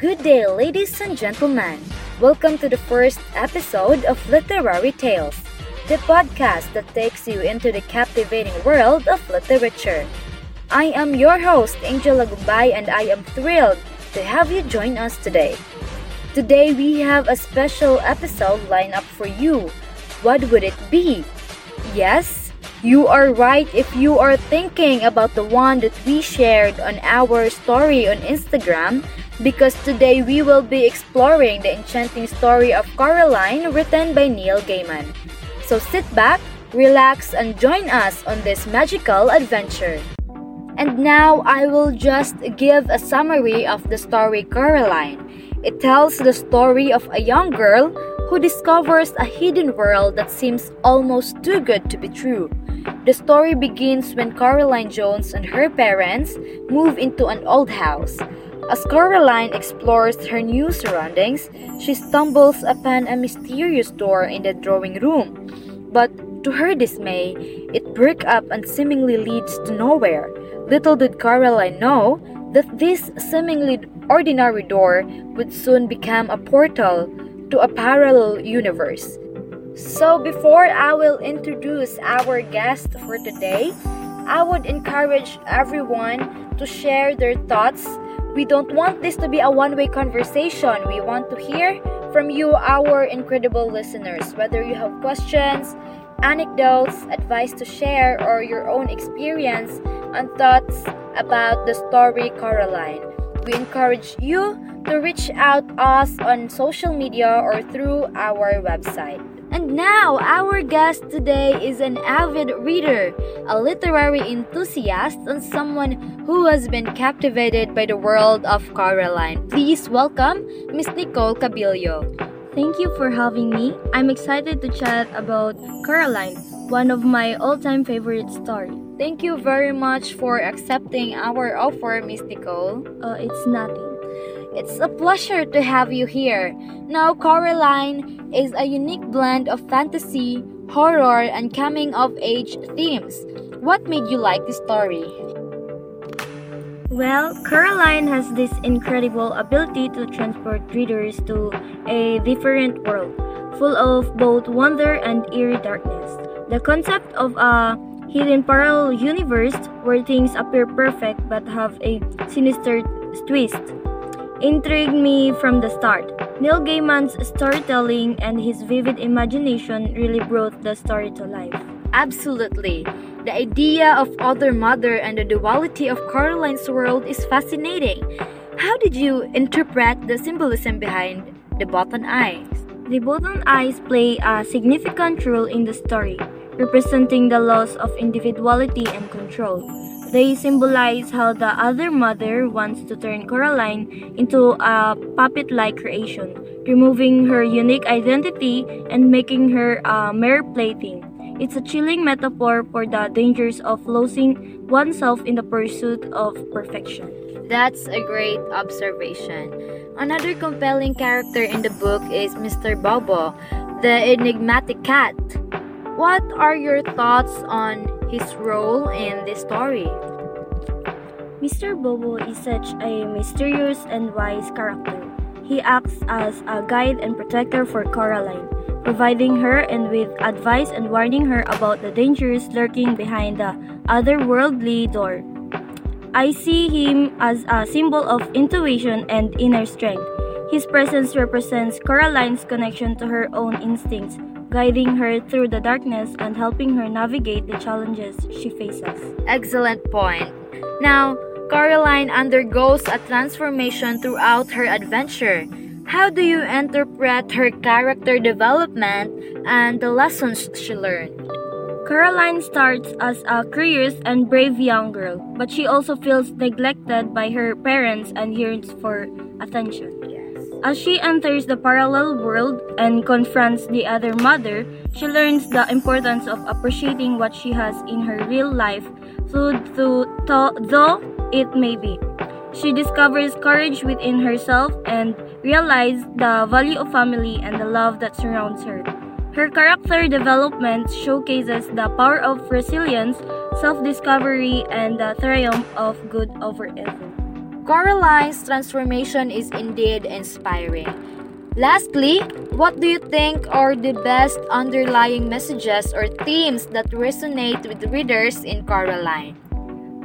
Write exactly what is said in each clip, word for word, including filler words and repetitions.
Good day, ladies and gentlemen. Welcome to the first episode of Literary Tales, the podcast that takes you into the captivating world of literature. I am your host, Angela Gumbai, and I am thrilled to have you join us today. Today we have a special episode lined up for you. What would it be? Yes, you are right if you are thinking about the one that we shared on our story on Instagram, because today we will be exploring the enchanting story of Coraline written by Neil Gaiman. So sit back, relax, and join us on this magical adventure. And now I will just give a summary of the story Coraline. It tells the story of a young girl who discovers a hidden world that seems almost too good to be true. The story begins when Coraline Jones and her parents move into an old house. As Coraline explores her new surroundings, she stumbles upon a mysterious door in the drawing room. But to her dismay, it breaks up and seemingly leads to nowhere. Little did Coraline know that this seemingly ordinary door would soon become a portal to a parallel universe. So before I will introduce our guest for today, I would encourage everyone to share their thoughts. We don't want this to be a one-way conversation. We want to hear from you, our incredible listeners, whether you have questions, anecdotes, advice to share, or your own experience and thoughts about the story Coraline. We encourage you to reach out to us on social media or through our website. And now, our guest today is an avid reader, a literary enthusiast, and someone who has been captivated by the world of Coraline. Please welcome Miss Nicole Cabillo. Thank you for having me. I'm excited to chat about Coraline, one of my all-time favorite stories. Thank you very much for accepting our offer, Miss Nicole. Uh, it's nothing. It's a pleasure to have you here. Now, Coraline is a unique blend of fantasy, horror, and coming-of-age themes. What made you like this story? Well, Coraline has this incredible ability to transport readers to a different world, full of both wonder and eerie darkness. The concept of a hidden parallel universe where things appear perfect but have a sinister twist intrigued me from the start. Neil Gaiman's storytelling and his vivid imagination really brought the story to life. Absolutely. The idea of Other Mother and the duality of Coraline's world is fascinating. How did you interpret the symbolism behind the button eyes? The button eyes play a significant role in the story, representing the loss of individuality and control. They symbolize how the Other Mother wants to turn Coraline into a puppet-like creation, removing her unique identity and making her a mere plaything. It's a chilling metaphor for the dangers of losing oneself in the pursuit of perfection. That's a great observation. Another compelling character in the book is Mister Bobo, the enigmatic cat. What are your thoughts on his role in this story? Mister Bobo is such a mysterious and wise character. He acts as a guide and protector for Coraline, providing her and with advice and warning her about the dangers lurking behind the otherworldly door. I see him as a symbol of intuition and inner strength. His presence represents Coraline's connection to her own instincts, guiding her through the darkness and helping her navigate the challenges she faces. Excellent point. Now, Coraline undergoes a transformation throughout her adventure. How do you interpret her character development and the lessons she learned? Coraline starts as a curious and brave young girl, but she also feels neglected by her parents and yearns for attention. As she enters the parallel world and confronts the Other Mother, she learns the importance of appreciating what she has in her real life, though it may be. She discovers courage within herself and realizes the value of family and the love that surrounds her. Her character development showcases the power of resilience, self-discovery, and the triumph of good over evil. Coraline's transformation is indeed inspiring. Lastly, what do you think are the best underlying messages or themes that resonate with readers in Coraline?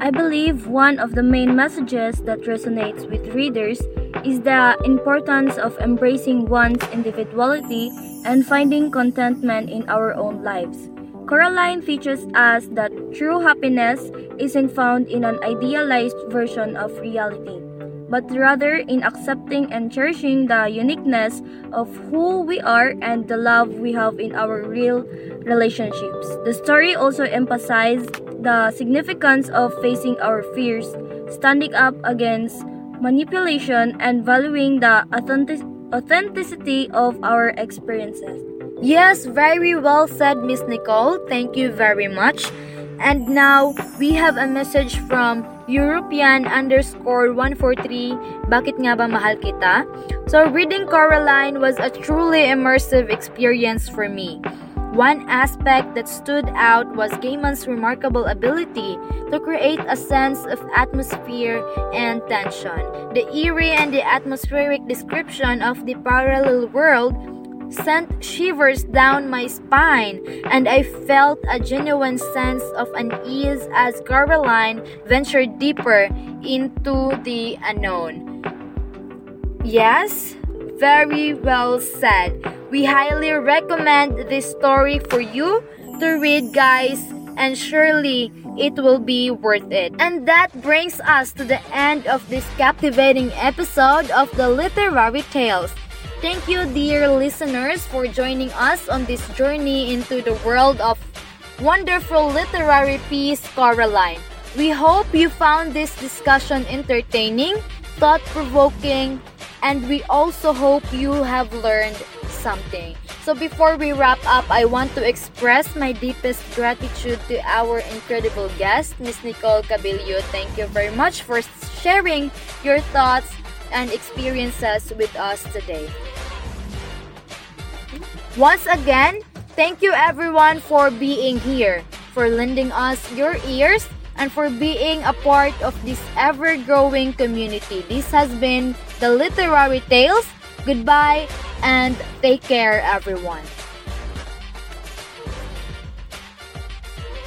I believe one of the main messages that resonates with readers is the importance of embracing one's individuality and finding contentment in our own lives. Coraline teaches us that true happiness isn't found in an idealized version of reality, but rather in accepting and cherishing the uniqueness of who we are and the love we have in our real relationships. The story also emphasized the significance of facing our fears, standing up against manipulation, and valuing the authentic- authenticity of our experiences. Yes, very well said, Miss Nicole. Thank you very much. And now, we have a message from European underscore one four three, Bakit nga ba mahal kita? So, reading Coraline was a truly immersive experience for me. One aspect that stood out was Gaiman's remarkable ability to create a sense of atmosphere and tension. The eerie and the atmospheric description of the parallel world sent shivers down my spine, and I felt a genuine sense of unease as Coraline ventured deeper into the unknown. Yes, very well said. We highly recommend this story for you to read, guys, and surely it will be worth it. And that brings us to the end of this captivating episode of the Literary Tales. Thank you, dear listeners, for joining us on this journey into the world of wonderful literary piece, Coraline. We hope you found this discussion entertaining, thought-provoking, and we also hope you have learned something. So before we wrap up, I want to express my deepest gratitude to our incredible guest, Miss Nicole Cabillo. Thank you very much for sharing your thoughts and experiences with us today. Once again, thank you everyone for being here, for lending us your ears, and for being a part of this ever-growing community. This has been the Literary Tales. Goodbye and take care, everyone.